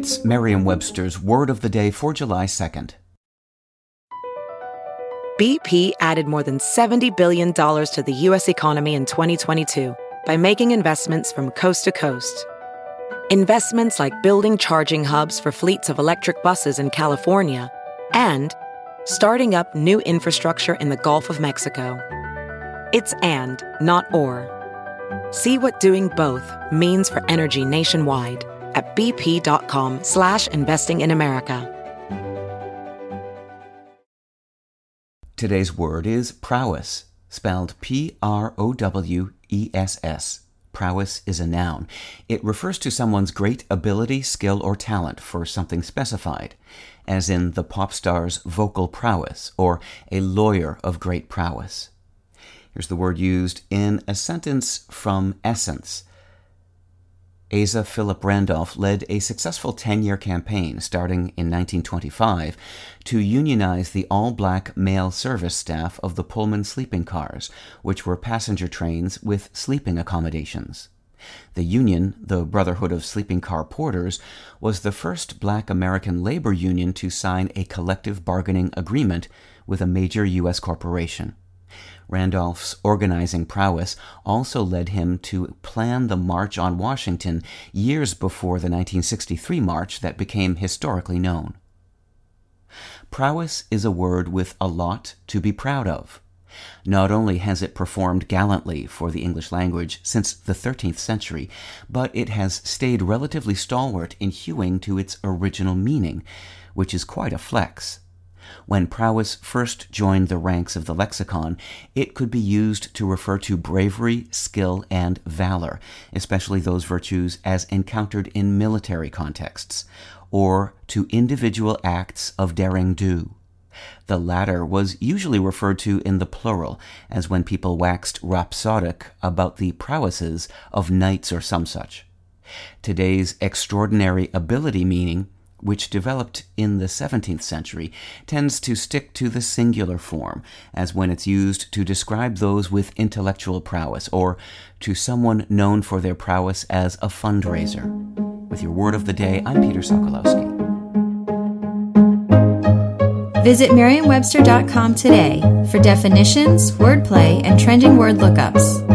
It's Merriam-Webster's Word of the Day for July 2nd. BP added more than $70 billion to the U.S. economy in 2022 by making investments from coast to coast. Investments like building charging hubs for fleets of electric buses in California and starting up new infrastructure in the Gulf of Mexico. It's and, not or. See what doing both means for energy nationwide at bp.com/investing in America. Today's word is prowess, spelled P-R-O-W-E-S-S. Prowess is a noun. It refers to someone's great ability, skill, or talent for something specified, as in the pop star's vocal prowess or a lawyer of great prowess. Here's the word used in a sentence from Essence. Asa Philip Randolph led a successful 10-year campaign starting in 1925 to unionize the all-black male service staff of the Pullman sleeping cars, which were passenger trains with sleeping accommodations. The union, the Brotherhood of Sleeping Car Porters, was the first black American labor union to sign a collective bargaining agreement with a major U.S. corporation. Randolph's organizing prowess also led him to plan the March on Washington years before the 1963 march that became historically known. Prowess is a word with a lot to be proud of. Not only has it performed gallantly for the English language since the 13th century, but it has stayed relatively stalwart in hewing to its original meaning, which is quite a flex. When prowess first joined the ranks of the lexicon, it could be used to refer to bravery, skill, and valor, especially those virtues as encountered in military contexts, or to individual acts of daring do. The latter was usually referred to in the plural, as when people waxed rhapsodic about the prowesses of knights or some such. Today's extraordinary ability meaning, which developed in the 17th century, tends to stick to the singular form, as when it's used to describe those with intellectual prowess, or to someone known for their prowess as a fundraiser. With your Word of the Day, I'm Peter Sokolowski. Visit Merriam-Webster.com today for definitions, wordplay, and trending word lookups.